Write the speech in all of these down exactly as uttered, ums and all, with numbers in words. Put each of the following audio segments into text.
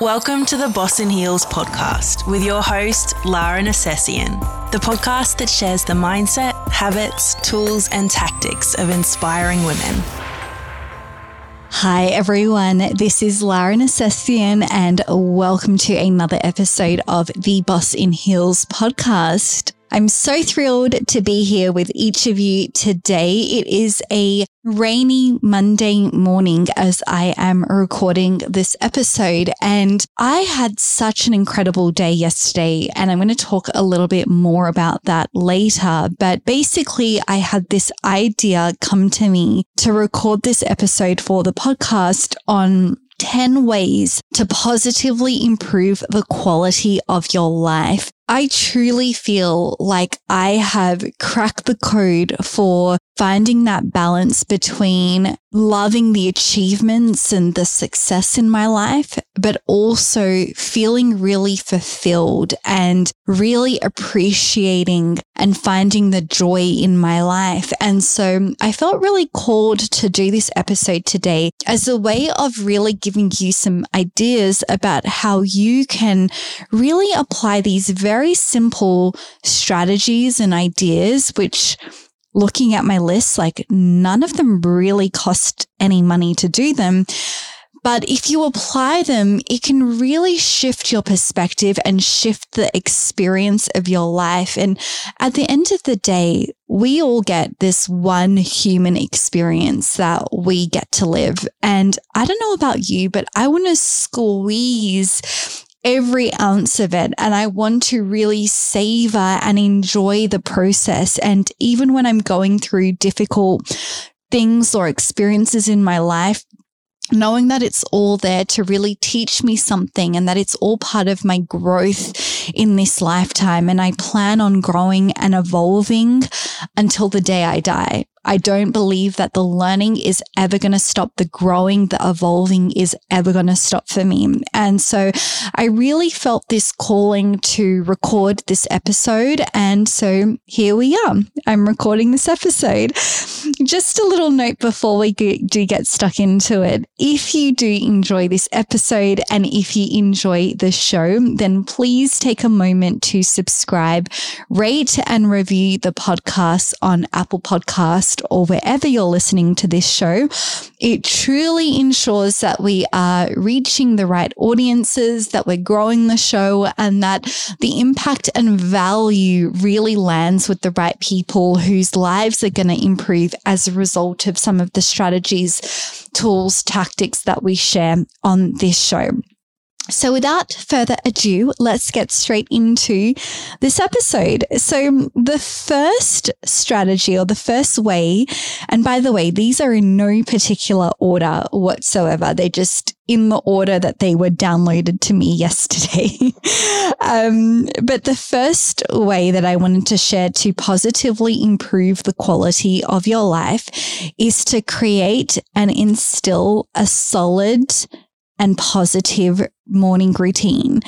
Welcome to the Boss in Heels podcast with your host, Lara Nercessian, the podcast that shares the mindset, habits, tools, and tactics of inspiring women. Hi everyone, this is Lara Nercessian and welcome to another episode of the Boss in Heels podcast. I'm so thrilled to be here with each of you today. It is a rainy Monday morning as I am recording this episode, and I had such an incredible day yesterday, and I'm going to talk a little bit more about that later. But basically, I had this idea come to me to record this episode for the podcast on ten ways to positively improve the quality of your life. I truly feel like I have cracked the code for finding that balance between loving the achievements and the success in my life, but also feeling really fulfilled and really appreciating and finding the joy in my life. And so I felt really called to do this episode today as a way of really giving you some ideas about how you can really apply these very simple strategies and ideas, which, looking at my list, like none of them really cost any money to do them. But if you apply them, it can really shift your perspective and shift the experience of your life. And at the end of the day, we all get this one human experience that we get to live. And I don't know about you, but I want to squeeze every ounce of it. And I want to really savor and enjoy the process. And even when I'm going through difficult things or experiences in my life, knowing that it's all there to really teach me something and that it's all part of my growth in this lifetime. And I plan on growing and evolving until the day I die. I don't believe that the learning is ever going to stop. The growing, the evolving is ever going to stop for me. And so I really felt this calling to record this episode. And so here we are. I'm recording this episode. Just a little note before we do get stuck into it. If you do enjoy this episode and if you enjoy the show, then please take a moment to subscribe, rate and review the podcast on Apple Podcasts, or wherever you're listening to this show. It truly ensures that we are reaching the right audiences, that we're growing the show, and that the impact and value really lands with the right people whose lives are going to improve as a result of some of the strategies, tools, tactics that we share on this show. So without further ado, let's get straight into this episode. So the first strategy or the first way, and by the way, these are in no particular order whatsoever. They're just in the order that they were downloaded to me yesterday. um, but the first way that I wanted to share to positively improve the quality of your life is to create and instill a solid and positive morning routine.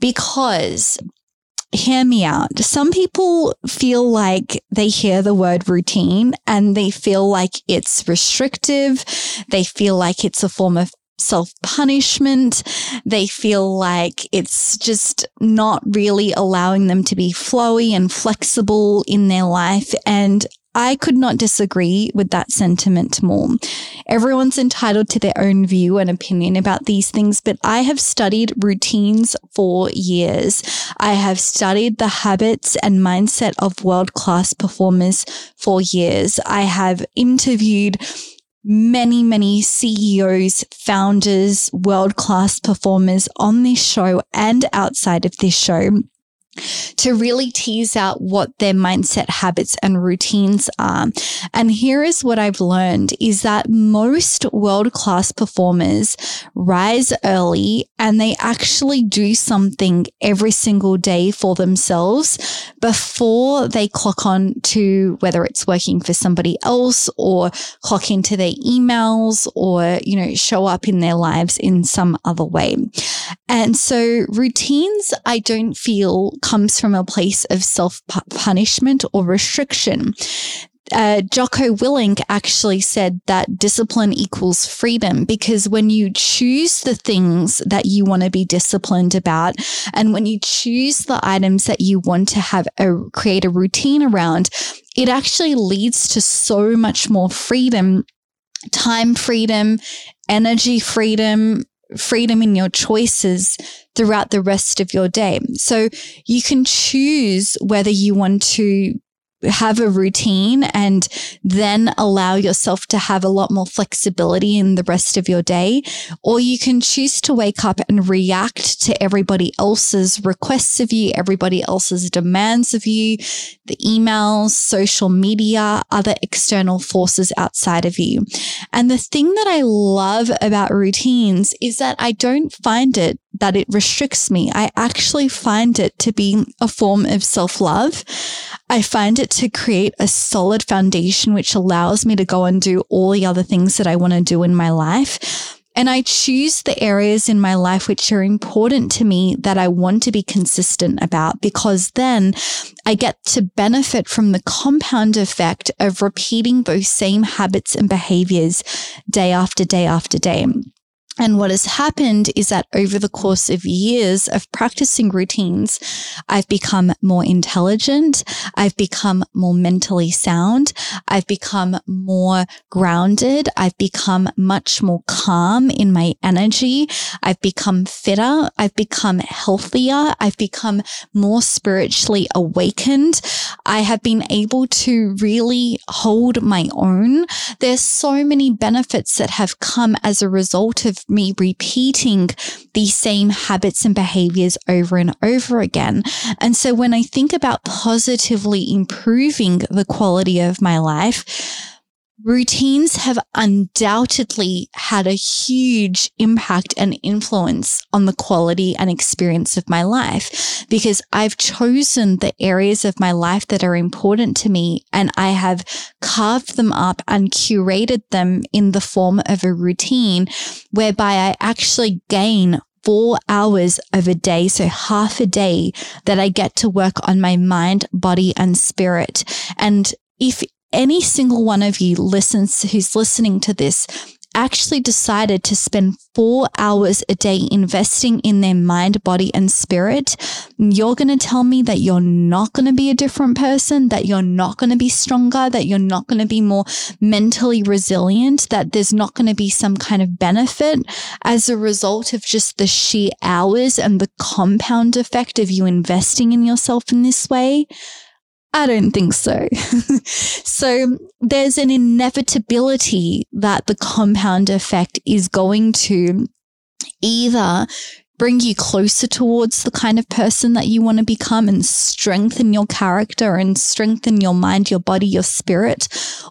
Because, hear me out, some people feel like they hear the word routine and they feel like it's restrictive. They feel like it's a form of self-punishment. They feel like it's just not really allowing them to be flowy and flexible in their life. And I could not disagree with that sentiment more. Everyone's entitled to their own view and opinion about these things, but I have studied routines for years. I have studied the habits and mindset of world-class performers for years. I have interviewed many, many C E Os, founders, world-class performers on this show and outside of this show, to really tease out what their mindset, habits and routines are. And here is what I've learned is that most world-class performers rise early and they actually do something every single day for themselves before they clock on to whether it's working for somebody else or clock into their emails or, you know, show up in their lives in some other way. And so routines, I don't feel, comes from a place of self-punishment or restriction. Uh, Jocko Willink actually said that discipline equals freedom, because when you choose the things that you want to be disciplined about, and when you choose the items that you want to have a create a routine around, it actually leads to so much more freedom, time freedom, energy freedom, freedom in your choices throughout the rest of your day. So you can choose whether you want to have a routine and then allow yourself to have a lot more flexibility in the rest of your day, or you can choose to wake up and react to everybody else's requests of you, everybody else's demands of you, the emails, social media, other external forces outside of you. And the thing that I love about routines is that I don't find it that it restricts me. I actually find it to be a form of self-love. I find it to create a solid foundation, which allows me to go and do all the other things that I want to do in my life. And I choose the areas in my life which are important to me that I want to be consistent about, because then I get to benefit from the compound effect of repeating those same habits and behaviors day after day after day. And what has happened is that over the course of years of practicing routines, I've become more intelligent. I've become more mentally sound. I've become more grounded. I've become much more calm in my energy. I've become fitter. I've become healthier. I've become more spiritually awakened. I have been able to really hold my own. There's so many benefits that have come as a result of me repeating these same habits and behaviors over and over again. And so when I think about positively improving the quality of my life, routines have undoubtedly had a huge impact and influence on the quality and experience of my life, because I've chosen the areas of my life that are important to me, and I have carved them up and curated them in the form of a routine whereby I actually gain four hours of a day, so half a day that I get to work on my mind, body, and spirit. And if any single one of you listens, who's listening to this, actually decided to spend four hours a day investing in their mind, body, and spirit, you're going to tell me that you're not going to be a different person, that you're not going to be stronger, that you're not going to be more mentally resilient, that there's not going to be some kind of benefit as a result of just the sheer hours and the compound effect of you investing in yourself in this way? I don't think so. So there's an inevitability that the compound effect is going to either bring you closer towards the kind of person that you want to become and strengthen your character and strengthen your mind, your body, your spirit,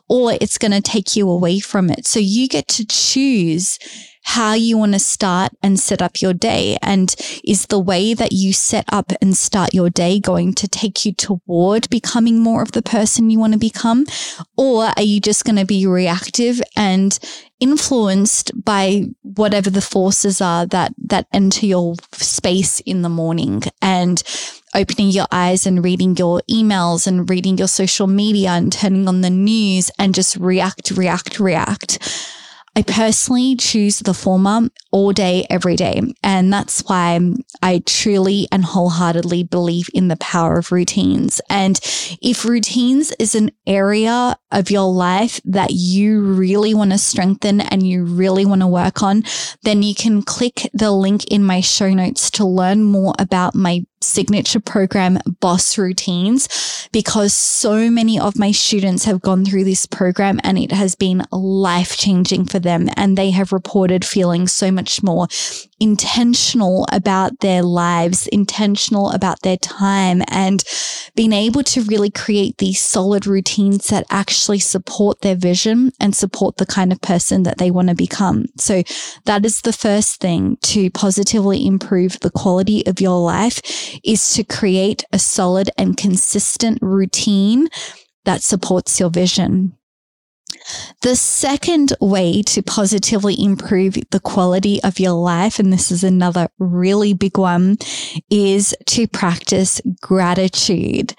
or it's going to take you away from it. So you get to choose how you want to start and set up your day. And is the way that you set up and start your day going to take you toward becoming more of the person you want to become? Or are you just going to be reactive and influenced by whatever the forces are that, that enter your space in the morning, and opening your eyes and reading your emails and reading your social media and turning on the news and just react, react, react? I personally choose the former all day, every day. And that's why I truly and wholeheartedly believe in the power of routines. And if routines is an area of your life that you really want to strengthen and you really want to work on, then you can click the link in my show notes to learn more about my signature program, Boss Routines, because so many of my students have gone through this program and it has been life-changing for them, and they have reported feeling so much more intentional about their lives, intentional about their time, and being able to really create these solid routines that actually support their vision and support the kind of person that they want to become. So that is the first thing to positively improve the quality of your life, is to create a solid and consistent routine that supports your vision. The second way to positively improve the quality of your life, and this is another really big one, is to practice gratitude.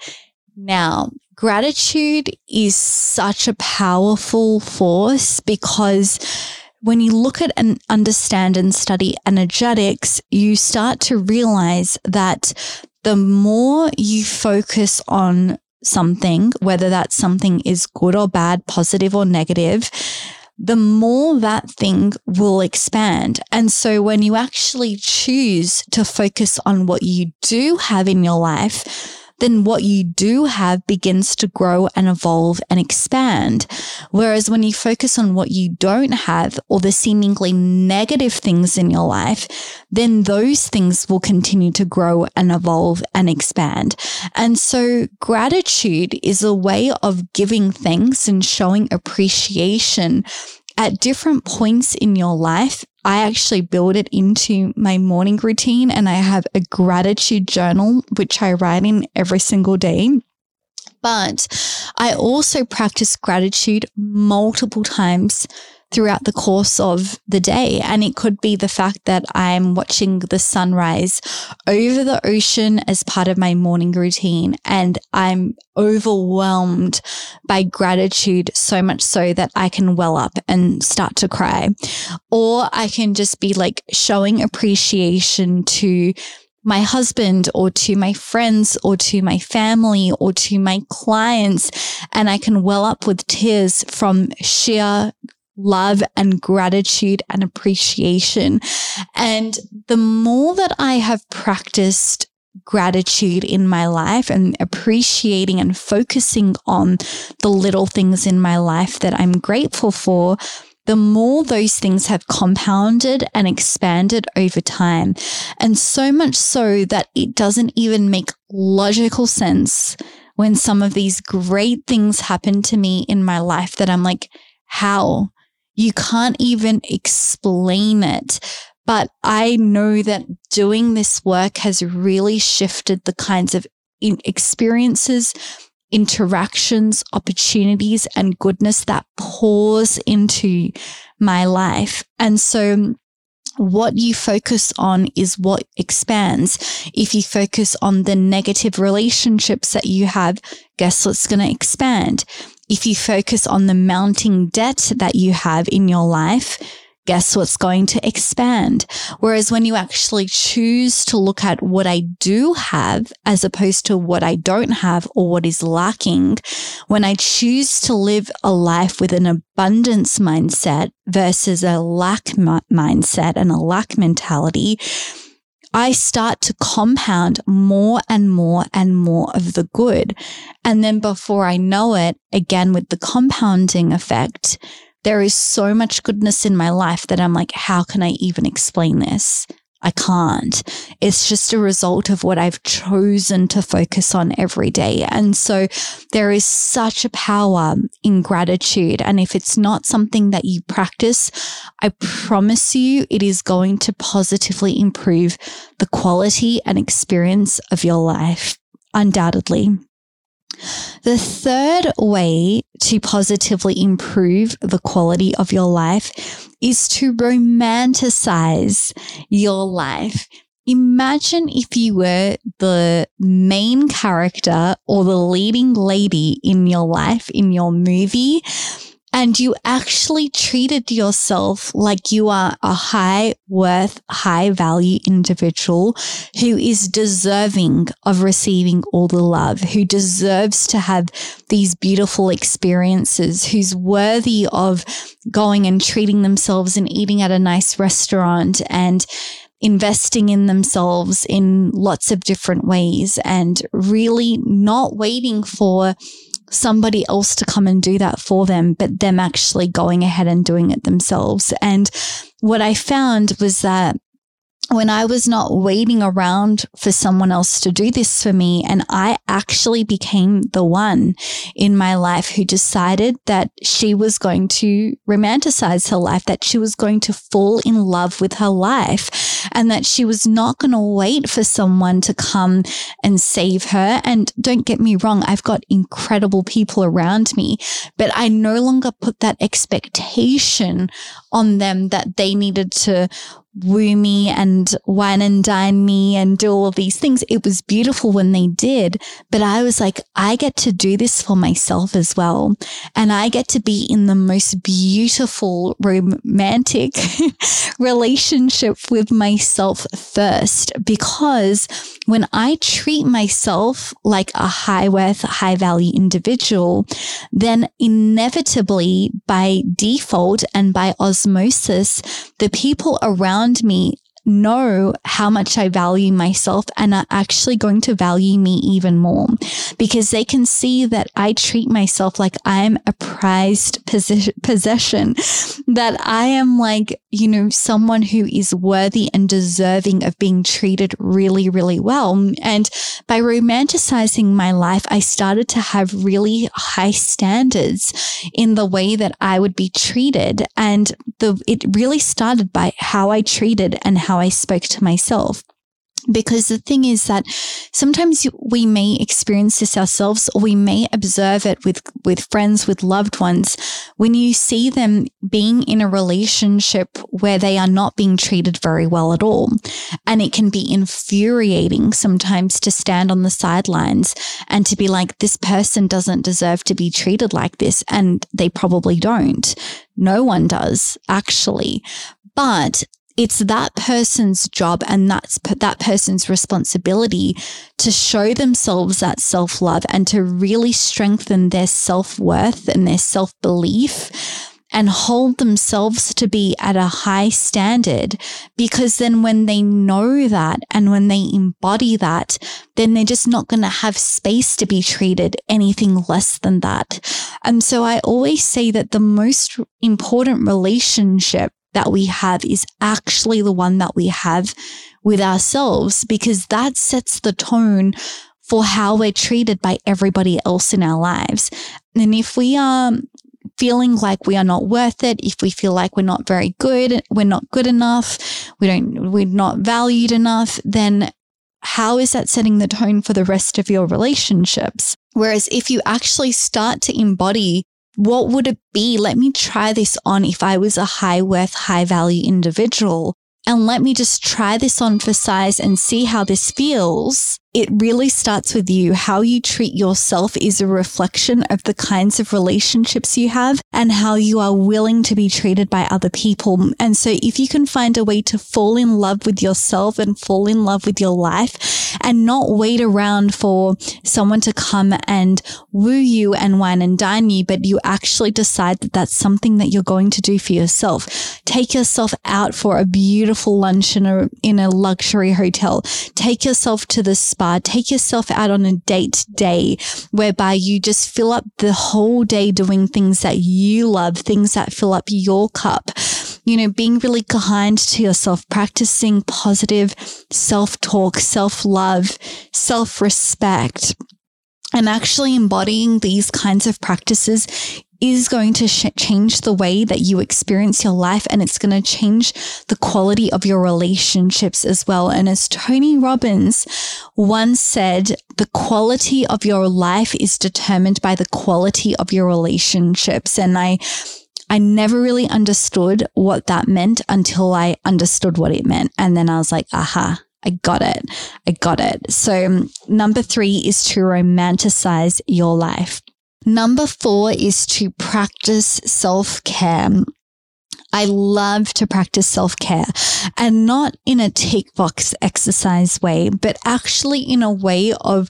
Now, Gratitude is such a powerful force because when you look at and understand and study energetics, you start to realize that the more you focus on something, whether that something is good or bad, positive or negative, the more that thing will expand. And so when you actually choose to focus on what you do have in your life, then what you do have begins to grow and evolve and expand. Whereas when you focus on what you don't have or the seemingly negative things in your life, then those things will continue to grow and evolve and expand. And so gratitude is a way of giving thanks and showing appreciation at different points in your life. I actually build it into my morning routine, and I have a gratitude journal, which I write in every single day. But I also practice gratitude multiple times throughout the course of the day. And it could be the fact that I'm watching the sunrise over the ocean as part of my morning routine. And I'm overwhelmed by gratitude, so much so that I can well up and start to cry. Or I can just be like showing appreciation to my husband or to my friends or to my family or to my clients. And I can well up with tears from sheer love and gratitude and appreciation. And the more that I have practiced gratitude in my life and appreciating and focusing on the little things in my life that I'm grateful for, the more those things have compounded and expanded over time. And so much so that it doesn't even make logical sense when some of these great things happen to me in my life that I'm like, how? You can't even explain it. But I know that doing this work has really shifted the kinds of experiences, interactions, opportunities, and goodness that pours into my life. And so what you focus on is what expands. If you focus on the negative relationships that you have, guess what's going to expand? If you focus on the mounting debt that you have in your life, guess what's going to expand? Whereas when you actually choose to look at what I do have as opposed to what I don't have or what is lacking, when I choose to live a life with an abundance mindset versus a lack mi- mindset and a lack mentality, I start to compound more and more and more of the good. And then before I know it, again, with the compounding effect, there is so much goodness in my life that I'm like, how can I even explain this? I can't. It's just a result of what I've chosen to focus on every day. And so there is such a power in gratitude. And if it's not something that you practice, I promise you it is going to positively improve the quality and experience of your life, undoubtedly. The third way to positively improve the quality of your life is to romanticize your life. Imagine if you were the main character or the leading lady in your life, in your movie, and you actually treated yourself like you are a high worth, high value individual who is deserving of receiving all the love, who deserves to have these beautiful experiences, who's worthy of going and treating themselves and eating at a nice restaurant and investing in themselves in lots of different ways and really not waiting for somebody else to come and do that for them, but them actually going ahead and doing it themselves. And what I found was that when I was not waiting around for someone else to do this for me, and I actually became the one in my life who decided that she was going to romanticize her life, that she was going to fall in love with her life, and that she was not going to wait for someone to come and save her. And don't get me wrong, I've got incredible people around me, but I no longer put that expectation on them that they needed to woo me and wine and dine me and do all of these things. It was beautiful when they did, but I was like, I get to do this for myself as well. And I get to be in the most beautiful romantic relationship with myself first, because when I treat myself like a high worth, high value individual, then inevitably by default and by osmosis, the people around me know how much I value myself and are actually going to value me even more, because they can see that I treat myself like I'm a prized posi- possession, that I am like, you know, someone who is worthy and deserving of being treated really, really well. And by romanticizing my life, I started to have really high standards in the way that I would be treated. And the it really started by how I treated and how I spoke to myself. Because the thing is that sometimes we may experience this ourselves, or we may observe it with, with friends, with loved ones. When you see them being in a relationship where they are not being treated very well at all, and it can be infuriating sometimes to stand on the sidelines and to be like, this person doesn't deserve to be treated like this. And they probably don't. No one does, actually. But it's that person's job and that's that person's responsibility to show themselves that self-love and to really strengthen their self-worth and their self-belief and hold themselves to be at a high standard. Because then when they know that and when they embody that, then they're just not going to have space to be treated anything less than that. And so I always say that the most important relationship that we have is actually the one that we have with ourselves, because that sets the tone for how we're treated by everybody else in our lives. And if we are feeling like we are not worth it, if we feel like we're not very good, we're not good enough, we don't, we're not valued enough, then how is that setting the tone for the rest of your relationships? Whereas if you actually start to embody, what would it be? Let me try this on if I was a high worth, high value individual, and let me just try this on for size and see how this feels. It really starts with you. How you treat yourself is a reflection of the kinds of relationships you have and how you are willing to be treated by other people. And so if you can find a way to fall in love with yourself and fall in love with your life and not wait around for someone to come and woo you and wine and dine you, but you actually decide that that's something that you're going to do for yourself. Take yourself out for a beautiful lunch in a, in a luxury hotel. Take yourself to the spa. Take yourself out on a date day whereby you just fill up the whole day doing things that you love, things that fill up your cup. You know, being really kind to yourself, practicing positive self-talk, self-love, self-respect, and actually embodying these kinds of practices is going to sh- change the way that you experience your life, and it's going to change the quality of your relationships as well. And as Tony Robbins once said, the quality of your life is determined by the quality of your relationships. And I I never really understood what that meant until I understood what it meant. And then I was like, aha. I got it. I got it. So um, number three is to romanticize your life. Number four is to practice self-care. I love to practice self-care, and not in a tick box exercise way, but actually in a way of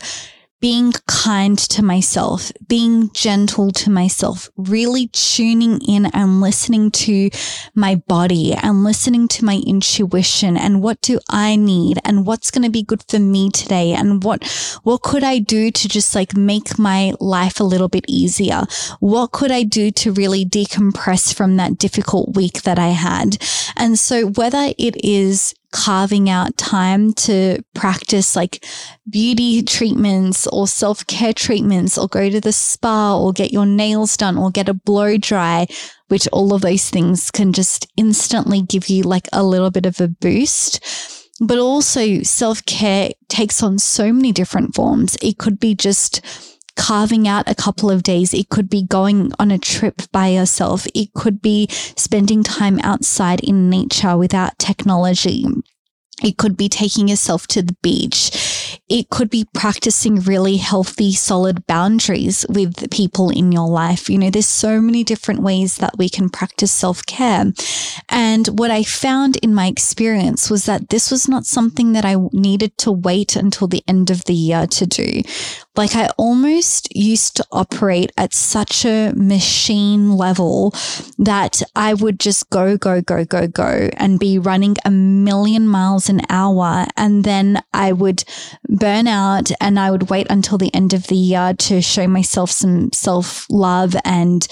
being kind to myself, being gentle to myself, really tuning in and listening to my body and listening to my intuition and what do I need and what's going to be good for me today and what what could I do to just like make my life a little bit easier? What could I do to really decompress from that difficult week that I had? And so whether it is carving out time to practice like beauty treatments or self-care treatments, or go to the spa, or get your nails done, or get a blow dry, which all of those things can just instantly give you like a little bit of a boost. But also self-care takes on so many different forms. It could be just carving out a couple of days. It could be going on a trip by yourself. It could be spending time outside in nature without technology. It could be taking yourself to the beach. It could be practicing really healthy, solid boundaries with the people in your life. You know, there's so many different ways that we can practice self-care. And what I found in my experience was that this was not something that I needed to wait until the end of the year to do. Like, I almost used to operate at such a machine level that I would just go, go, go, go, go and be running a million miles an hour. And then I would burn out and I would wait until the end of the year to show myself some self-love and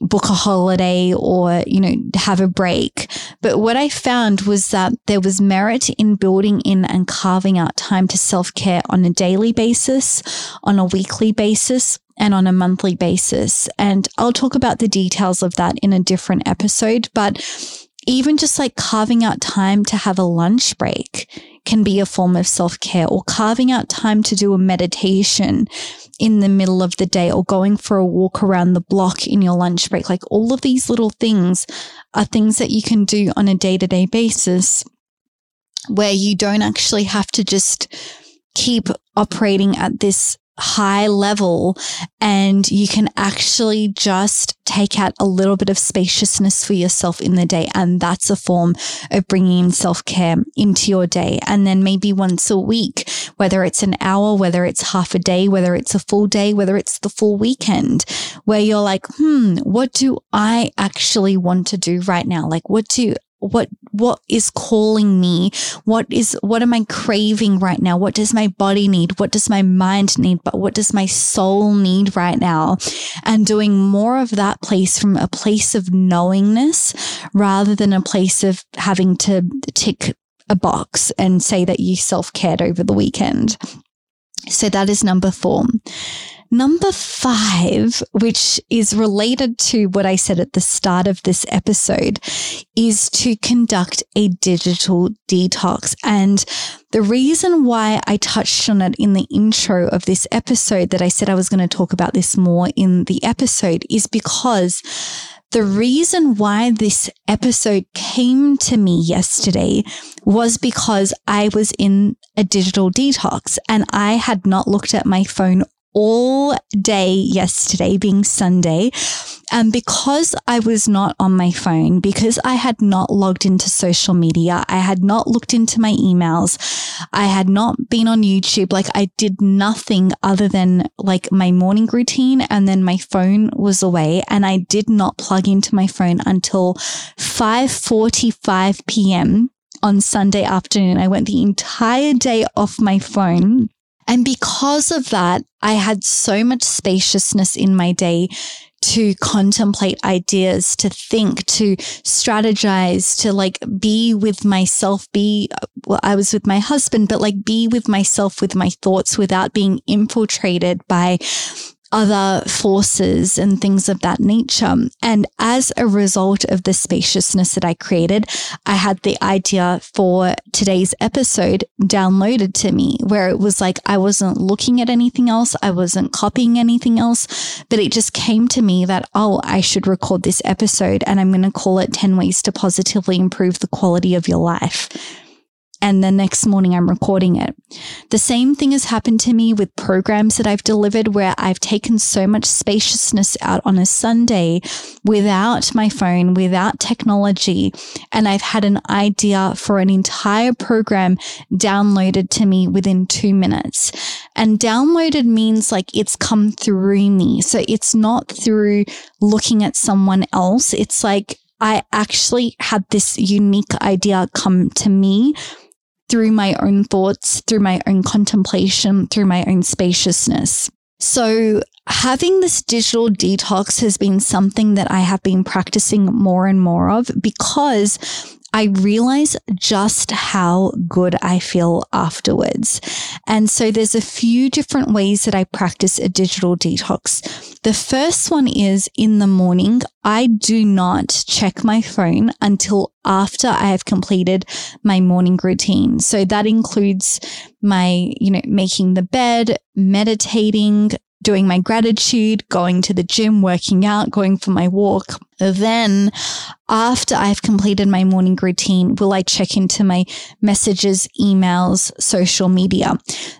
book a holiday or, you know, have a break. But what I found was that there was merit in building in and carving out time to self-care on a daily basis, on a weekly basis, and on a monthly basis. And I'll talk about the details of that in a different episode. But even just like carving out time to have a lunch break can be a form of self-care, or carving out time to do a meditation in the middle of the day, or going for a walk around the block in your lunch break. Like, all of these little things are things that you can do on a day-to-day basis where you don't actually have to just keep operating at this high level, and you can actually just take out a little bit of spaciousness for yourself in the day. And that's a form of bringing self-care into your day. And then maybe once a week, whether it's an hour, whether it's half a day, whether it's a full day, whether it's the full weekend, where you're like, hmm, what do I actually want to do right now? Like, what do What, what is calling me? What is, what am I craving right now? What does my body need? What does my mind need? But what does my soul need right now? And doing more of that place from a place of knowingness rather than a place of having to tick a box and say that you self-cared over the weekend. So that is number four. Number five, which is related to what I said at the start of this episode, is to conduct a digital detox. And the reason why I touched on it in the intro of this episode, that I said I was going to talk about this more in the episode, is because the reason why this episode came to me yesterday was because I was in a digital detox and I had not looked at my phone all day yesterday, being Sunday. And because I was not on my phone, because I had not logged into social media, I had not looked into my emails, I had not been on YouTube. Like, I did nothing other than like my morning routine, and then my phone was away, and I did not plug into my phone until five forty-five p.m. on Sunday afternoon. I went the entire day off my phone. And because of that, I had so much spaciousness in my day to contemplate ideas, to think, to strategize, to like be with myself, be, well, I was with my husband, but like be with myself, with my thoughts, without being infiltrated by other forces and things of that nature. And as a result of the spaciousness that I created, I had the idea for today's episode downloaded to me, where it was like, I wasn't looking at anything else. I wasn't copying anything else, but it just came to me that, oh, I should record this episode, and I'm going to call it ten ways to positively improve the quality of your life. And the next morning I'm recording it. The same thing has happened to me with programs that I've delivered, where I've taken so much spaciousness out on a Sunday without my phone, without technology. And I've had an idea for an entire program downloaded to me within two minutes. And downloaded means like it's come through me. So it's not through looking at someone else. It's like I actually had this unique idea come to me through my own thoughts, through my own contemplation, through my own spaciousness. So having this digital detox has been something that I have been practicing more and more of, because I realize just how good I feel afterwards. And so there's a few different ways that I practice a digital detox. The first one is in the morning. I do not check my phone until after I have completed my morning routine. So that includes my, you know, making the bed, meditating, doing my gratitude, going to the gym, working out, going for my walk. Then after I've completed my morning routine, will I check into my messages, emails, social media?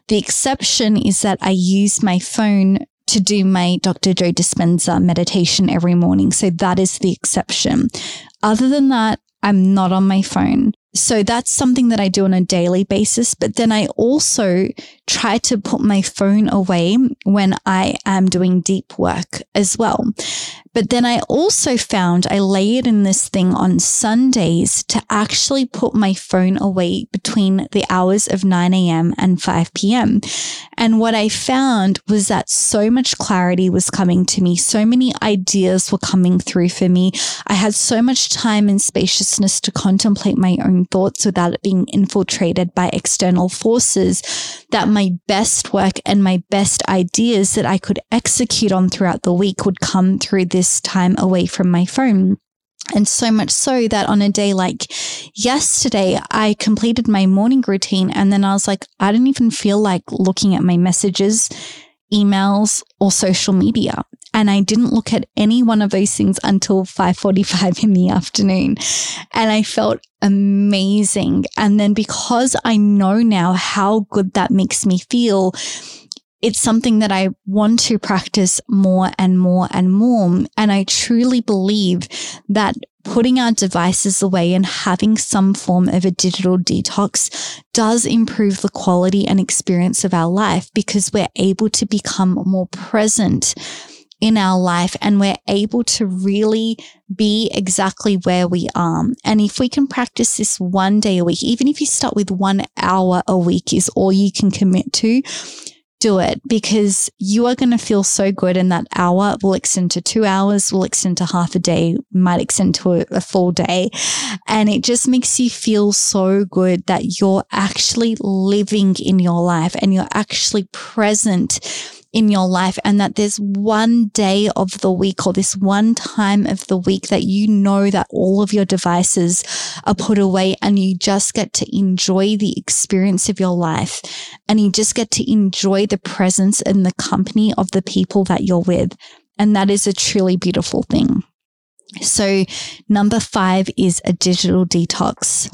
The exception is that I use my phone to do my Doctor Joe Dispenza meditation every morning. So that is the exception. Other than that, I'm not on my phone. So that's something that I do on a daily basis. But then I also try to put my phone away when I am doing deep work as well. But then I also found I layered in this thing on Sundays to actually put my phone away between the hours of nine a.m. and five p.m. And what I found was that so much clarity was coming to me. So many ideas were coming through for me. I had so much time and spaciousness to contemplate my own thoughts without it being infiltrated by external forces, that my best work and my best ideas that I could execute on throughout the week would come through this time away from my phone. And so much so that on a day like yesterday, I completed my morning routine and then I was like, I didn't even feel like looking at my messages, emails, or social media. And I didn't look at any one of those things until five forty-five in the afternoon. And I felt amazing. And then because I know now how good that makes me feel, it's something that I want to practice more and more and more. And I truly believe that putting our devices away and having some form of a digital detox does improve the quality and experience of our life, because we're able to become more present in our life and we're able to really be exactly where we are. And if we can practice this one day a week, even if you start with one hour a week is all you can commit to, do it, because you are going to feel so good. And that hour will extend to two hours, will extend to half a day, might extend to a, a full day. And it just makes you feel so good that you're actually living in your life and you're actually present in your life, and that there's one day of the week or this one time of the week that you know that all of your devices are put away and you just get to enjoy the experience of your life and you just get to enjoy the presence and the company of the people that you're with. And that is a truly beautiful thing. So number five is a digital detox.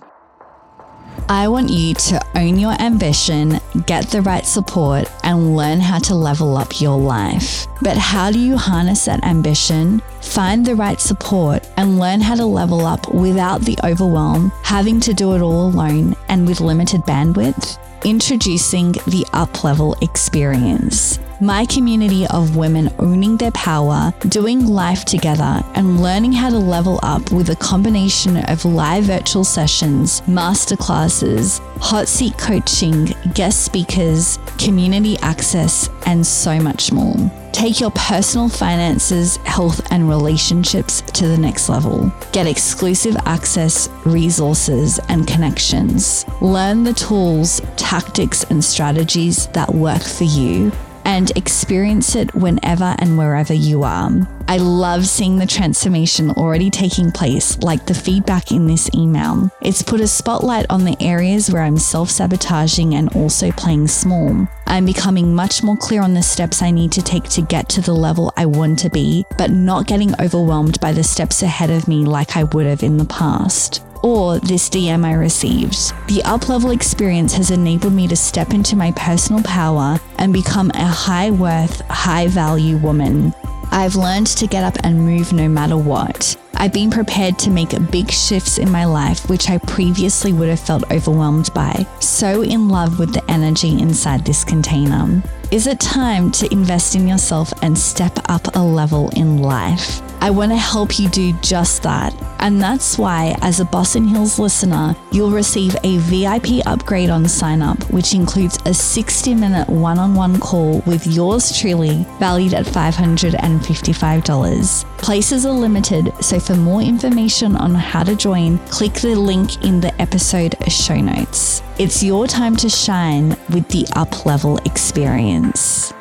I want you to own your ambition, get the right support, and learn how to level up your life. But how do you harness that ambition, find the right support, and learn how to level up without the overwhelm, having to do it all alone and with limited bandwidth? Introducing the Uplevel Experience. My community of women owning their power, doing life together, and learning how to level up with a combination of live virtual sessions, masterclasses, hot seat coaching, guest speakers, community access, and so much more. Take your personal finances, health, and relationships to the next level. Get exclusive access, resources, and connections. Learn the tools, tactics, and strategies that work for you, and experience it whenever and wherever you are. I love seeing the transformation already taking place, like the feedback in this email. It's put a spotlight on the areas where I'm self-sabotaging and also playing small. I'm becoming much more clear on the steps I need to take to get to the level I want to be, but not getting overwhelmed by the steps ahead of me like I would have in the past. Or this D M I received. The Uplevel Experience has enabled me to step into my personal power and become a high-worth, high-value woman. I've learned to get up and move no matter what. I've been prepared to make big shifts in my life, which I previously would have felt overwhelmed by. So in love with the energy inside this container. Is it time to invest in yourself and step up a level in life? I want to help you do just that. And that's why, as a Boss in Heels listener, you'll receive a V I P upgrade on sign up, which includes a sixty minute one-on-one call with yours truly, valued at five hundred fifty-five dollars. Places are limited, so for more information on how to join, click the link in the episode show notes. It's your time to shine with the Uplevel Experience.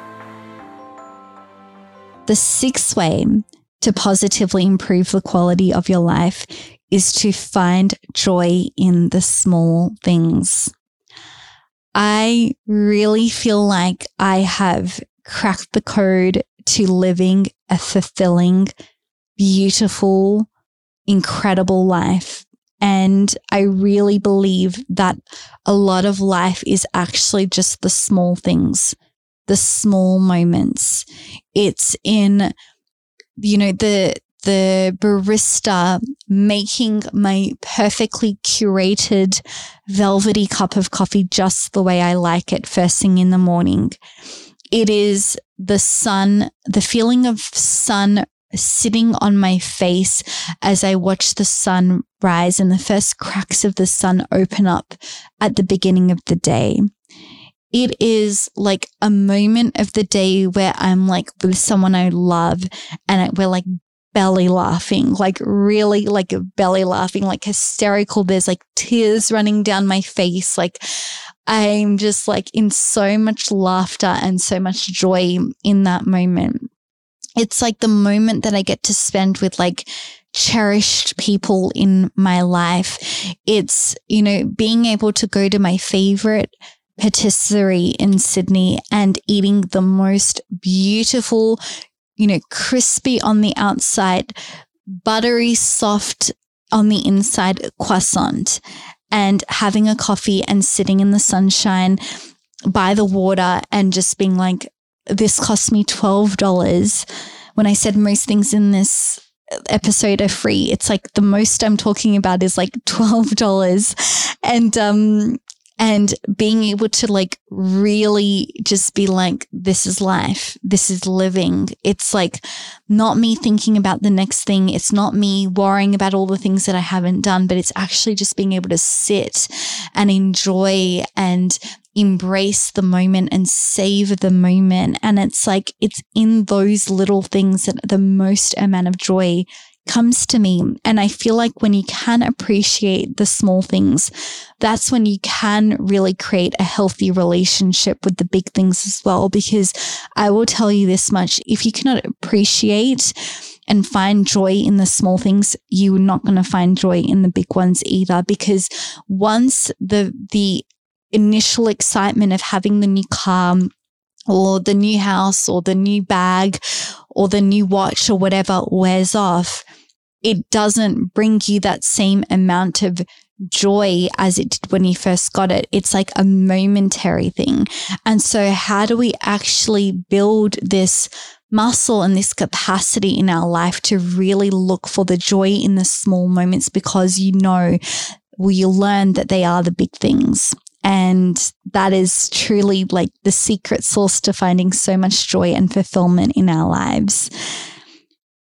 The sixth way to positively improve the quality of your life is to find joy in the small things. I really feel like I have cracked the code to living a fulfilling, beautiful, incredible life. And I really believe that a lot of life is actually just the small things, the small moments. It's in, you know, the the barista making my perfectly curated velvety cup of coffee just the way I like it first thing in the morning. It is the sun, the feeling of sun sitting on my face as I watch the sun rise and the first cracks of the sun open up at the beginning of the day. It is like a moment of the day where I'm like with someone I love and we're like belly laughing, like really like belly laughing, like hysterical. There's like tears running down my face. Like I'm just like in so much laughter and so much joy in that moment. It's like the moment that I get to spend with like cherished people in my life. It's, you know, being able to go to my favorite patisserie in Sydney and eating the most beautiful, you know, crispy on the outside, buttery, soft on the inside croissant, and having a coffee and sitting in the sunshine by the water and just being like, this cost me twelve dollars. When I said most things in this episode are free, it's like the most I'm talking about is like twelve dollars. And, um, and being able to like really just be like, this is life. This is living. It's like not me thinking about the next thing. It's not me worrying about all the things that I haven't done, but it's actually just being able to sit and enjoy and embrace the moment and savor the moment. And it's like, it's in those little things that the most amount of joy comes to me. And I feel like when you can appreciate the small things, that's when you can really create a healthy relationship with the big things as well. Because I will tell you this much, if you cannot appreciate and find joy in the small things, you're not going to find joy in the big ones either. Because once the, the initial excitement of having the new car or the new house or the new bag or the new watch or whatever wears off, it doesn't bring you that same amount of joy as it did when you first got it. It's like a momentary thing. And so how do we actually build this muscle and this capacity in our life to really look for the joy in the small moments? Because you know, well, you learn that they are the big things. And that is truly like the secret sauce to finding so much joy and fulfillment in our lives.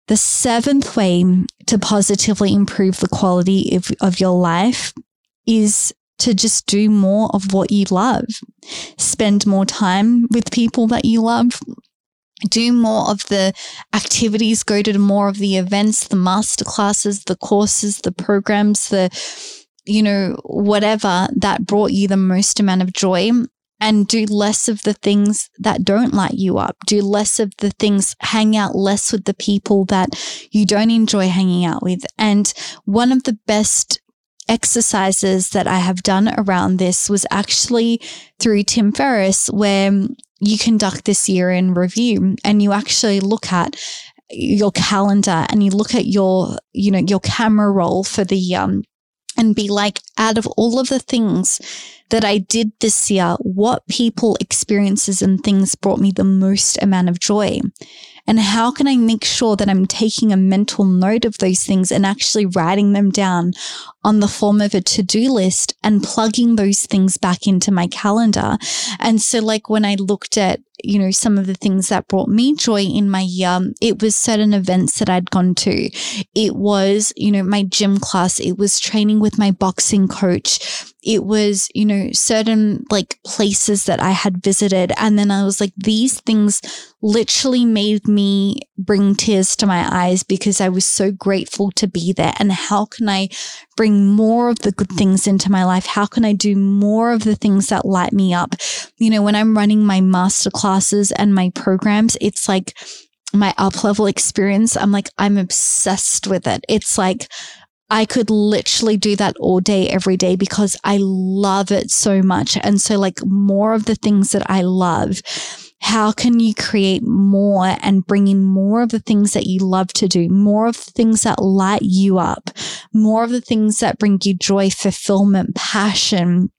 The seventh way to positively improve the quality of, of your life is to just do more of what you love. Spend more time with people that you love. Do more of the activities, go to more of the events, the masterclasses, the courses, the programs, the you know, whatever that brought you the most amount of joy, and do less of the things that don't light you up. Do less of the things, hang out less with the people that you don't enjoy hanging out with. And one of the best exercises that I have done around this was actually through Tim Ferriss, where you conduct this year in review and you actually look at your calendar and you look at your, you know, your camera roll for the, um, and be like, out of all of the things that I did this year, what people, experiences and things brought me the most amount of joy? And how can I make sure that I'm taking a mental note of those things and actually writing them down on the form of a to-do list and plugging those things back into my calendar? And so like when I looked at, you know, some of the things that brought me joy in my year, it was certain events that I'd gone to. It was, you know, my gym class. It was training with my boxing coach. It was, you know, certain like places that I had visited. And then I was like, these things literally made me bring tears to my eyes because I was so grateful to be there. And how can I bring more of the good things into my life? How can I do more of the things that light me up? You know, when I'm running my masterclasses and my programs, it's like my Uplevel experience. I'm like, I'm obsessed with it. It's like, I could literally do that all day, every day, because I love it so much. And so like more of the things that I love, how can you create more and bring in more of the things that you love to do, more of the things that light you up, more of the things that bring you joy, fulfillment, passion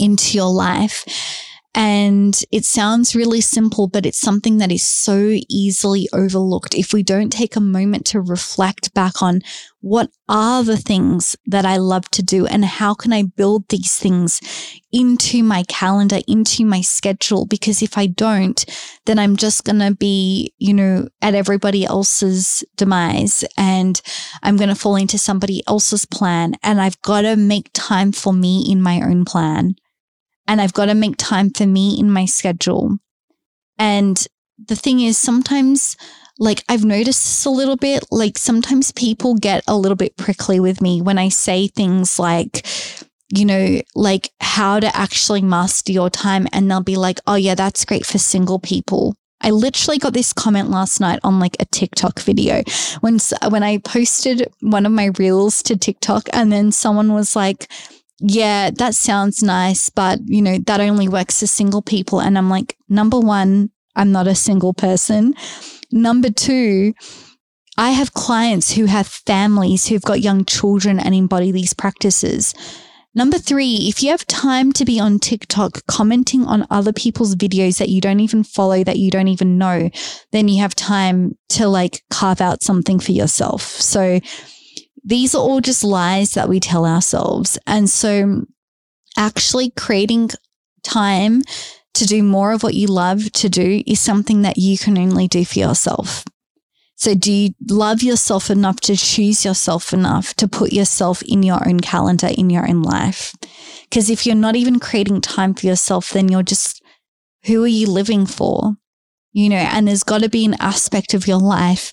into your life. And it sounds really simple, but it's something that is so easily overlooked if we don't take a moment to reflect back on what are the things that I love to do and how can I build these things into my calendar, into my schedule? Because if I don't, then I'm just going to be, you know, at everybody else's demise, and I'm going to fall into somebody else's plan, and I've got to make time for me in my own plan. And I've got to make time for me in my schedule. And the thing is, sometimes, like, I've noticed this a little bit, like sometimes people get a little bit prickly with me when I say things like, you know, like how to actually master your time. And they'll be like, oh yeah, that's great for single people. I literally got this comment last night on like a TikTok video when, when I posted one of my reels to TikTok, and then someone was like, yeah, that sounds nice, but you know, that only works for single people. And I'm like, number one, I'm not a single person. Number two, I have clients who have families who've got young children and embody these practices. Number three, if you have time to be on TikTok commenting on other people's videos that you don't even follow, that you don't even know, then you have time to like carve out something for yourself. So these are all just lies that we tell ourselves. And so actually creating time to do more of what you love to do is something that you can only do for yourself. So do you love yourself enough to choose yourself enough to put yourself in your own calendar, in your own life? Because if you're not even creating time for yourself, then you're just, who are you living for? You know, and there's got to be an aspect of your life,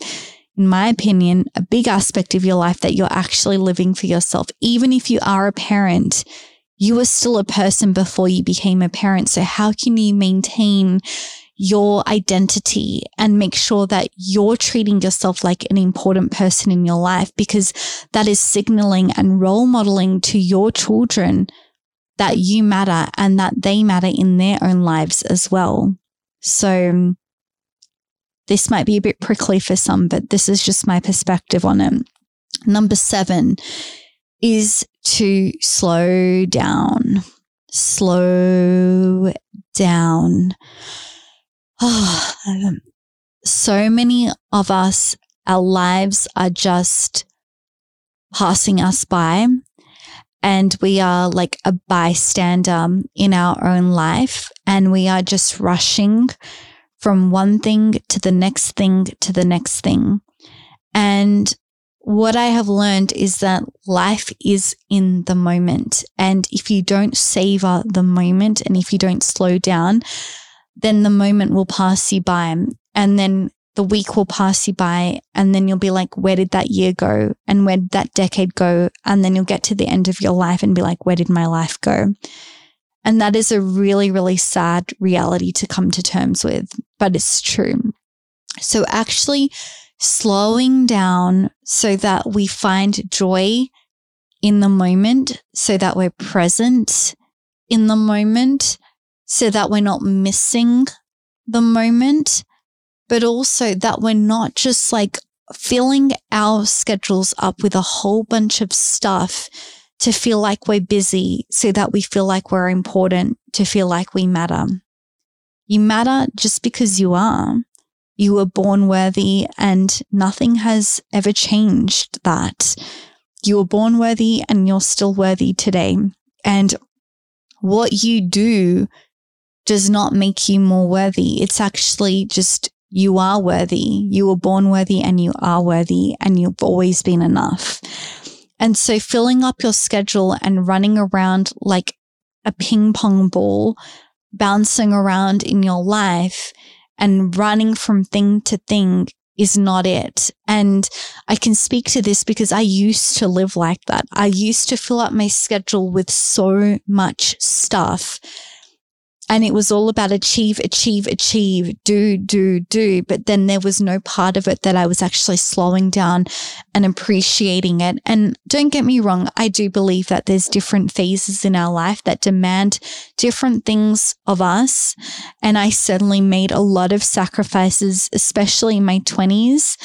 in my opinion, a big aspect of your life that you're actually living for yourself. Even if you are a parent, you were still a person before you became a parent. So how can you maintain your identity and make sure that you're treating yourself like an important person in your life? Because that is signaling and role modeling to your children that you matter and that they matter in their own lives as well. So this might be a bit prickly for some, but this is just my perspective on it. Number seven is to slow down. Slow down. Oh, so many of us, our lives are just passing us by, and we are like a bystander in our own life, and we are just rushing from one thing to the next thing to the next thing. And what I have learned is that life is in the moment. And if you don't savor the moment and if you don't slow down, then the moment will pass you by. And then the week will pass you by. And then you'll be like, where did that year go? And where did that decade go? And then you'll get to the end of your life and be like, where did my life go? And that is a really, really sad reality to come to terms with, but it's true. So actually slowing down so that we find joy in the moment, so that we're present in the moment, so that we're not missing the moment, but also that we're not just like filling our schedules up with a whole bunch of stuff to feel like we're busy, so that we feel like we're important, to feel like we matter. You matter just because you are. You were born worthy, and nothing has ever changed that. You were born worthy and you're still worthy today. And what you do does not make you more worthy. It's actually just you are worthy. You were born worthy and you are worthy, and you've always been enough. And so filling up your schedule and running around like a ping pong ball, bouncing around in your life and running from thing to thing is not it. And I can speak to this because I used to live like that. I used to fill up my schedule with so much stuff. And it was all about achieve, achieve, achieve, do, do, do. But then there was no part of it that I was actually slowing down and appreciating it. And don't get me wrong, I do believe that there's different phases in our life that demand different things of us. And I certainly made a lot of sacrifices, especially in my twenties,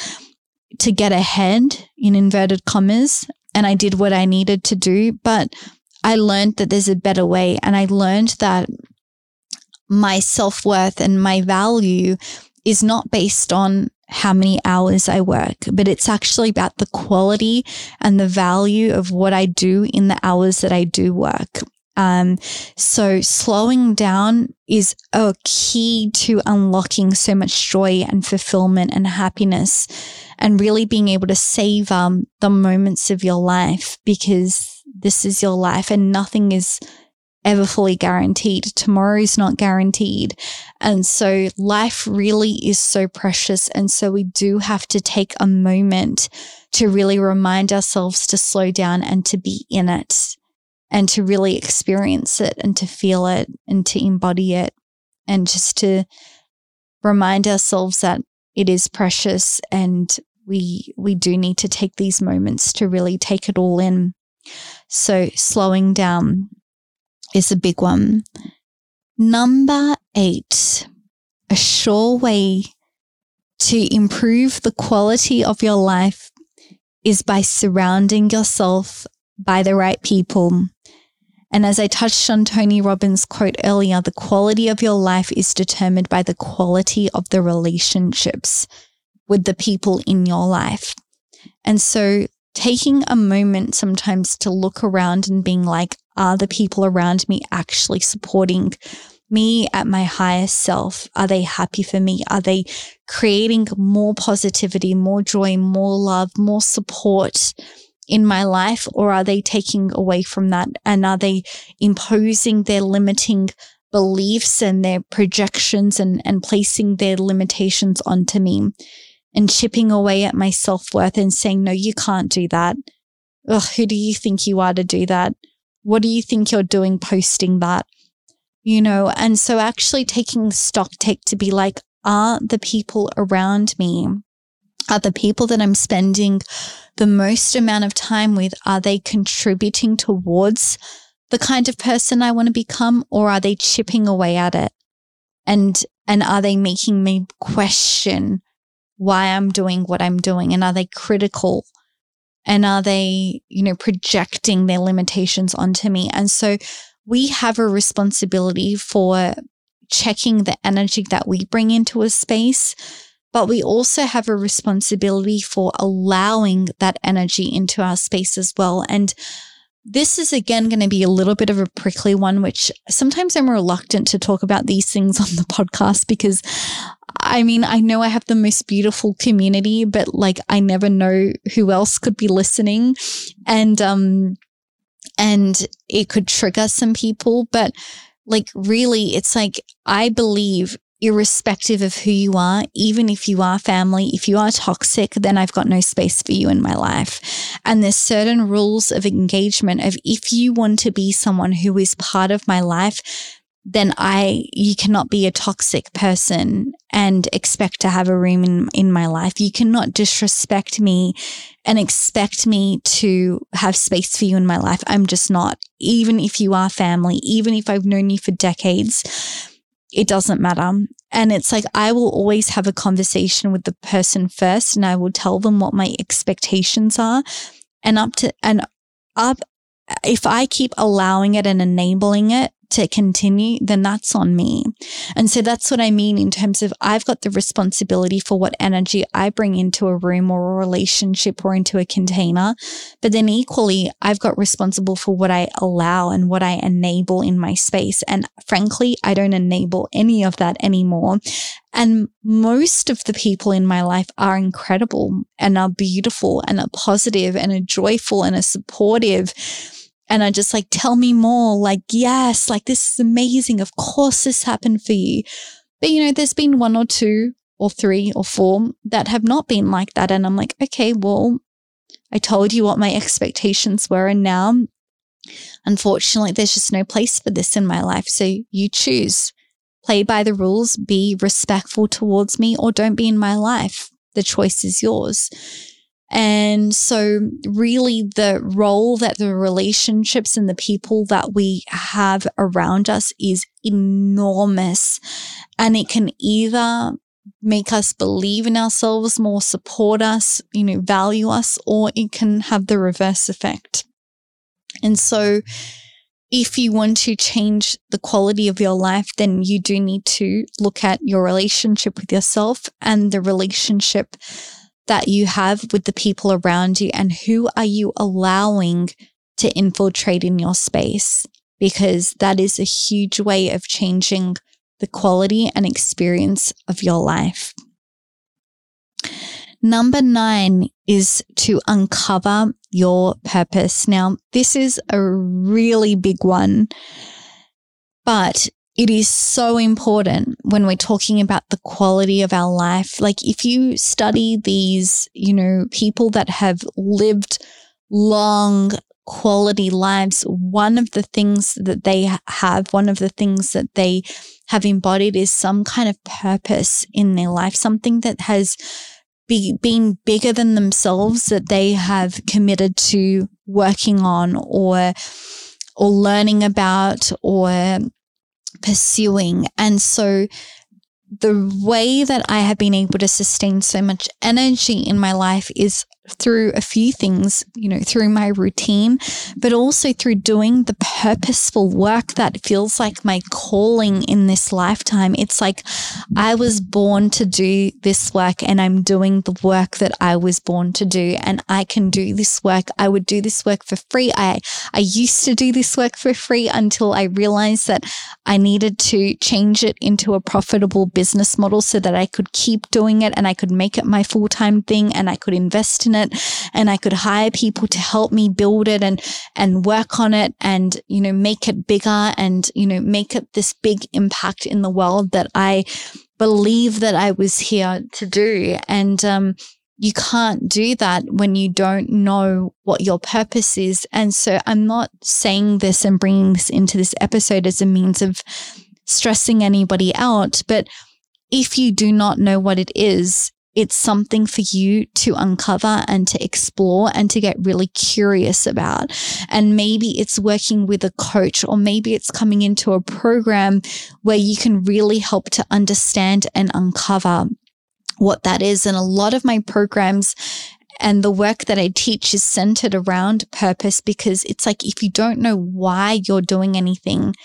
to get ahead, in inverted commas. And I did what I needed to do. But I learned that there's a better way. And I learned that my self-worth and my value is not based on how many hours I work, but it's actually about the quality and the value of what I do in the hours that I do work. Um, so slowing down is a key to unlocking so much joy and fulfillment and happiness, and really being able to savor um, the moments of your life, because this is your life and nothing is ever fully guaranteed. Tomorrow is not guaranteed. And so life really is so precious. And so we do have to take a moment to really remind ourselves to slow down and to be in it and to really experience it and to feel it and to embody it, and just to remind ourselves that it is precious and we we do need to take these moments to really take it all in. So slowing down is a big one. Number eight, a sure way to improve the quality of your life is by surrounding yourself by the right people. And as I touched on Tony Robbins' quote earlier, the quality of your life is determined by the quality of the relationships with the people in your life. And so taking a moment sometimes to look around and being like, are the people around me actually supporting me at my highest self? Are they happy for me? Are they creating more positivity, more joy, more love, more support in my life? Or are they taking away from that? And are they imposing their limiting beliefs and their projections and, and placing their limitations onto me? And chipping away at my self-worth and saying, no, you can't do that. Ugh, who do you think you are to do that? What do you think you're doing posting that? You know, and so actually taking stock take to be like, are the people around me, are the people that I'm spending the most amount of time with, are they contributing towards the kind of person I want to become, or are they chipping away at it? And, and are they making me question why I'm doing what I'm doing? And are they critical? And are they, you know, projecting their limitations onto me? And so we have a responsibility for checking the energy that we bring into a space, but we also have a responsibility for allowing that energy into our space as well. And this is again going to be a little bit of a prickly one, which sometimes I'm reluctant to talk about these things on the podcast, because I mean, I know I have the most beautiful community, but like, I never know who else could be listening, and, um, and it could trigger some people, but like, really, it's like, I believe irrespective of who you are, even if you are family, if you are toxic, then I've got no space for you in my life. And there's certain rules of engagement of, if you want to be someone who is part of my life, then I, you cannot be a toxic person and expect to have a room in, in my life. You cannot disrespect me and expect me to have space for you in my life. I'm just not, even if you are family, even if I've known you for decades, it doesn't matter. And it's like, I will always have a conversation with the person first, and I will tell them what my expectations are. And up to, and up, if I keep allowing it and enabling it to continue, then that's on me. And so that's what I mean in terms of, I've got the responsibility for what energy I bring into a room or a relationship or into a container. But then equally, I've got responsible for what I allow and what I enable in my space. And frankly, I don't enable any of that anymore. And most of the people in my life are incredible and are beautiful and are positive and are joyful and are supportive. And I just like, tell me more, like, yes, like, this is amazing. Of course this happened for you. But you know, there's been one or two or three or four that have not been like that. And I'm like, okay, well, I told you what my expectations were. And now, unfortunately, there's just no place for this in my life. So you choose. play by the rules, be respectful towards me, or don't be in my life. The choice is yours. And so really the role that the relationships and the people that we have around us is enormous, and it can either make us believe in ourselves more, support us, you know, value us, or it can have the reverse effect. And so if you want to change the quality of your life, then you do need to look at your relationship with yourself and the relationship that you have with the people around you, and who are you allowing to infiltrate in your space, because that is a huge way of changing the quality and experience of your life. Number nine is to uncover your purpose. Now, this is a really big one, but it is so important when we're talking about the quality of our life. Like if you study these, you know, people that have lived long quality lives, one of the things that they have, one of the things that they have embodied is some kind of purpose in their life, something that has be, been bigger than themselves, that they have committed to working on or or learning about or pursuing. And so the way that I have been able to sustain so much energy in my life is through a few things, you know, through my routine, but also through doing the purposeful work that feels like my calling in this lifetime. It's like I was born to do this work, and I'm doing the work that I was born to do, and I can do this work. I would do this work for free. I, I used to do this work for free until I realized that I needed to change it into a profitable business model so that I could keep doing it, and I could make it my full-time thing, and I could invest in it, and I could hire people to help me build it and and work on it, and you know, make it bigger, and you know, make it this big impact in the world that I believe that I was here to do. And um, you can't do that when you don't know what your purpose is. And so I'm not saying this and bringing this into this episode as a means of stressing anybody out, but if you do not know what it is, it's something for you to uncover and to explore and to get really curious about. And maybe it's working with a coach, or maybe it's coming into a program where you can really help to understand and uncover what that is. And a lot of my programs and the work that I teach is centered around purpose, because it's like, if you don't know why you're doing anything,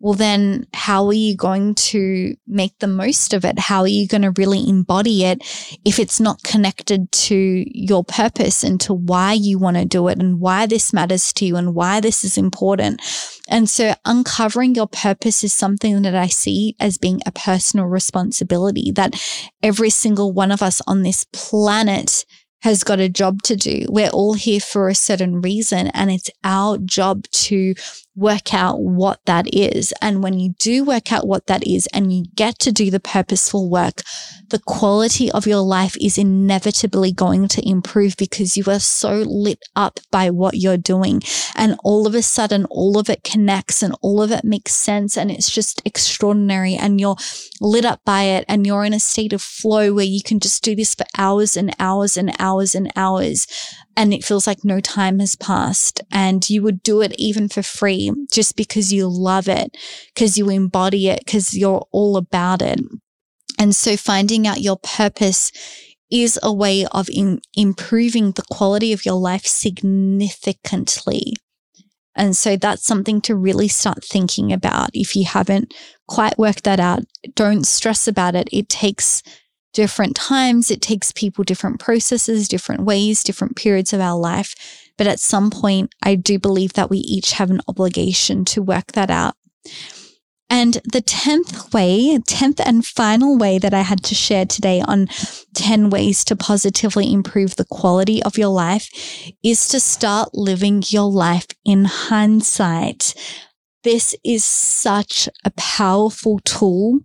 well, then how are you going to make the most of it? How are you going to really embody it if it's not connected to your purpose and to why you want to do it and why this matters to you and why this is important? And so uncovering your purpose is something that I see as being a personal responsibility, that every single one of us on this planet has got a job to do. We're all here for a certain reason, and it's our job to work out what that is. And when you do work out what that is and you get to do the purposeful work, the quality of your life is inevitably going to improve, because you are so lit up by what you're doing. And all of a sudden, all of it connects and all of it makes sense. And it's just extraordinary. And you're lit up by it, and you're in a state of flow where you can just do this for hours and hours and hours and hours. And it feels like no time has passed, and you would do it even for free just because you love it, because you embody it, because you're all about it. And so finding out your purpose is a way of in- improving the quality of your life significantly. And so that's something to really start thinking about. If you haven't quite worked that out, don't stress about it. It takes different times, it takes people different processes, different ways, different periods of our life. But at some point, I do believe that we each have an obligation to work that out. And the tenth way, tenth and final way that I had to share today on ten ways to positively improve the quality of your life is to start living your life in hindsight. This is such a powerful tool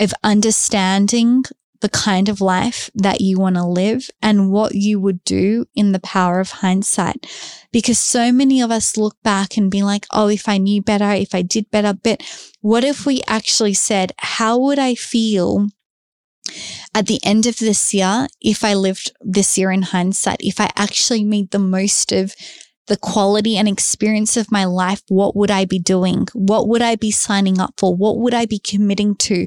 of understanding the kind of life that you want to live and what you would do in the power of hindsight. Because so many of us look back and be like, oh, if I knew better, if I did better. But what if we actually said, how would I feel at the end of this year if I lived this year in hindsight? If I actually made the most of the quality and experience of my life, what would I be doing? What would I be signing up for? What would I be committing to?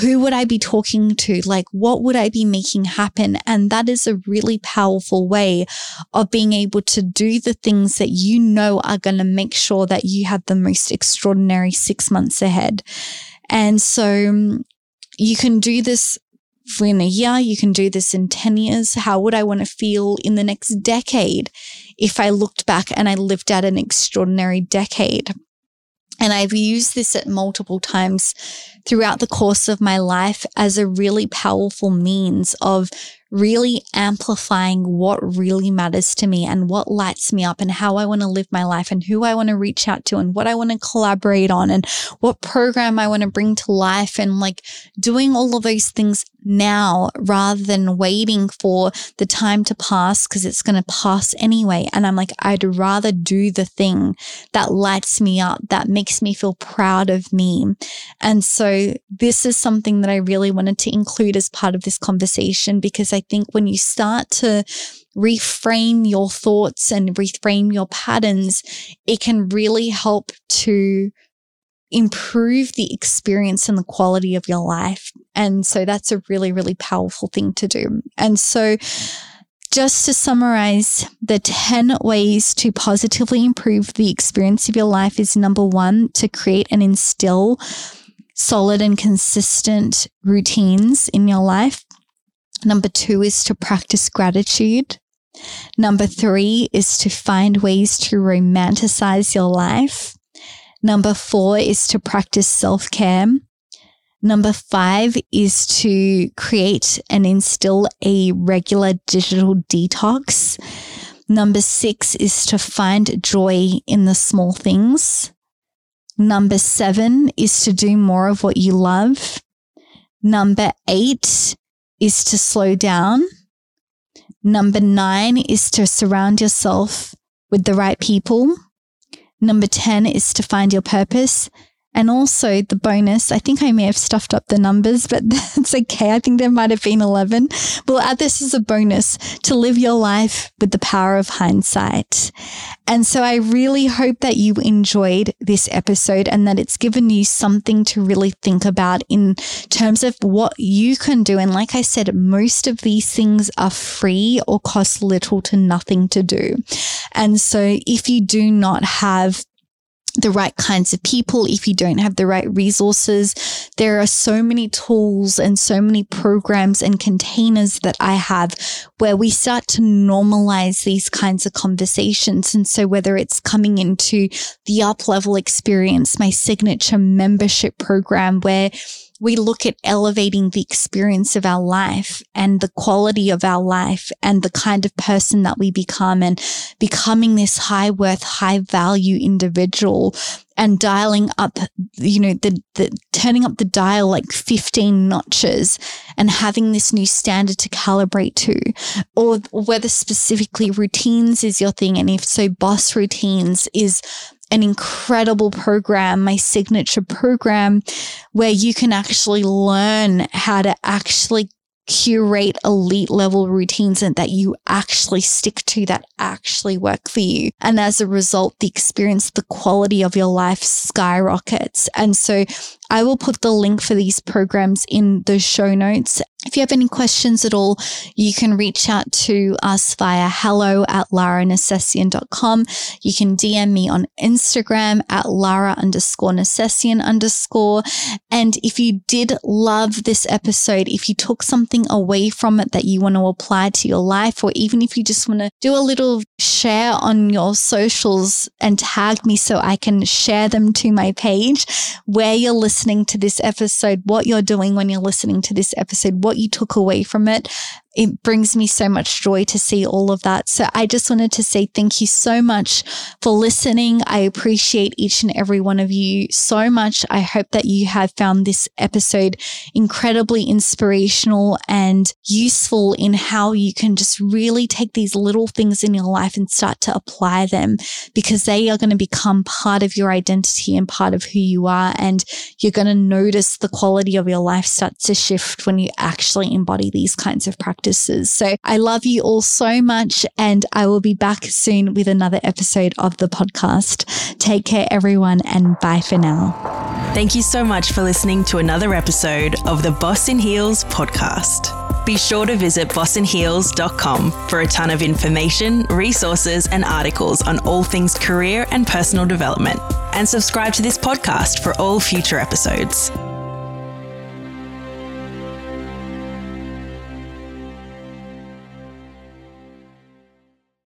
Who would I be talking to? Like, what would I be making happen? And that is a really powerful way of being able to do the things that you know are going to make sure that you have the most extraordinary six months ahead. And so you can do this in a year, you can do this in ten years. How would I want to feel in the next decade if I looked back and I lived out an extraordinary decade? And I've used this at multiple times throughout the course of my life as a really powerful means of really amplifying what really matters to me and what lights me up and how I want to live my life and who I want to reach out to and what I want to collaborate on and what program I want to bring to life, and like doing all of those things now rather than waiting for the time to pass, because it's going to pass anyway. And I'm like, I'd rather do the thing that lights me up, that makes me feel proud of me. And so this is something that I really wanted to include as part of this conversation, because I think when you start to reframe your thoughts and reframe your patterns, it can really help to improve the experience and the quality of your life. And so that's a really, really powerful thing to do. And so just to summarize, the ten ways to positively improve the experience of your life is number one, to create and instill solid and consistent routines in your life. Number two is to practice gratitude. Number three is to find ways to romanticize your life. Number four is to practice self-care. Number five is to create and instill a regular digital detox. Number six is to find joy in the small things. Number seven is to do more of what you love. Number eight is to slow down. Number nine is to surround yourself with the right people. Number ten is to find your purpose. And also the bonus, I think I may have stuffed up the numbers, but that's okay. I think there might have been eleven. We'll add this as a bonus, to live your life with the power of hindsight. And so I really hope that you enjoyed this episode and that it's given you something to really think about in terms of what you can do. And like I said, most of these things are free or cost little to nothing to do. And so if you do not have the right kinds of people, if you don't have the right resources, there are so many tools and so many programs and containers that I have where we start to normalize these kinds of conversations. And so whether it's coming into the Uplevel Experience, my signature membership program, where we look at elevating the experience of our life and the quality of our life and the kind of person that we become and becoming this high worth, high value individual, and dialing up, you know, the, the turning up the dial like fifteen notches and having this new standard to calibrate to, or whether specifically routines is your thing. And if so, Boss Routines is an incredible program, my signature program, where you can actually learn how to actually curate elite level routines and that you actually stick to, that actually work for you. And as a result, the experience, the quality of your life skyrockets. And so I will put the link for these programs in the show notes. If you have any questions at all, you can reach out to us via hello at lara nercessian dot com. You can D M me on Instagram at lara underscore nercessian underscore. And if you did love this episode, if you took something away from it that you want to apply to your life, or even if you just want to do a little share on your socials and tag me so I can share them to my page, where you're listening to this episode, what you're doing when you're listening to this episode, what you took away from it. it brings me so much joy to see all of that. So I just wanted to say thank you so much for listening. I appreciate each and every one of you so much. I hope that you have found this episode incredibly inspirational and useful in how you can just really take these little things in your life and start to apply them, because they are going to become part of your identity and part of who you are. And you're going to notice the quality of your life starts to shift when you actually embody these kinds of practices. So I love you all so much, and I will be back soon with another episode of the podcast. Take care, everyone, and bye for now. Thank you so much for listening to another episode of the Boss in Heels podcast. Be sure to visit boss in heels dot com for a ton of information, resources, and articles on all things career and personal development. And subscribe to this podcast for all future episodes.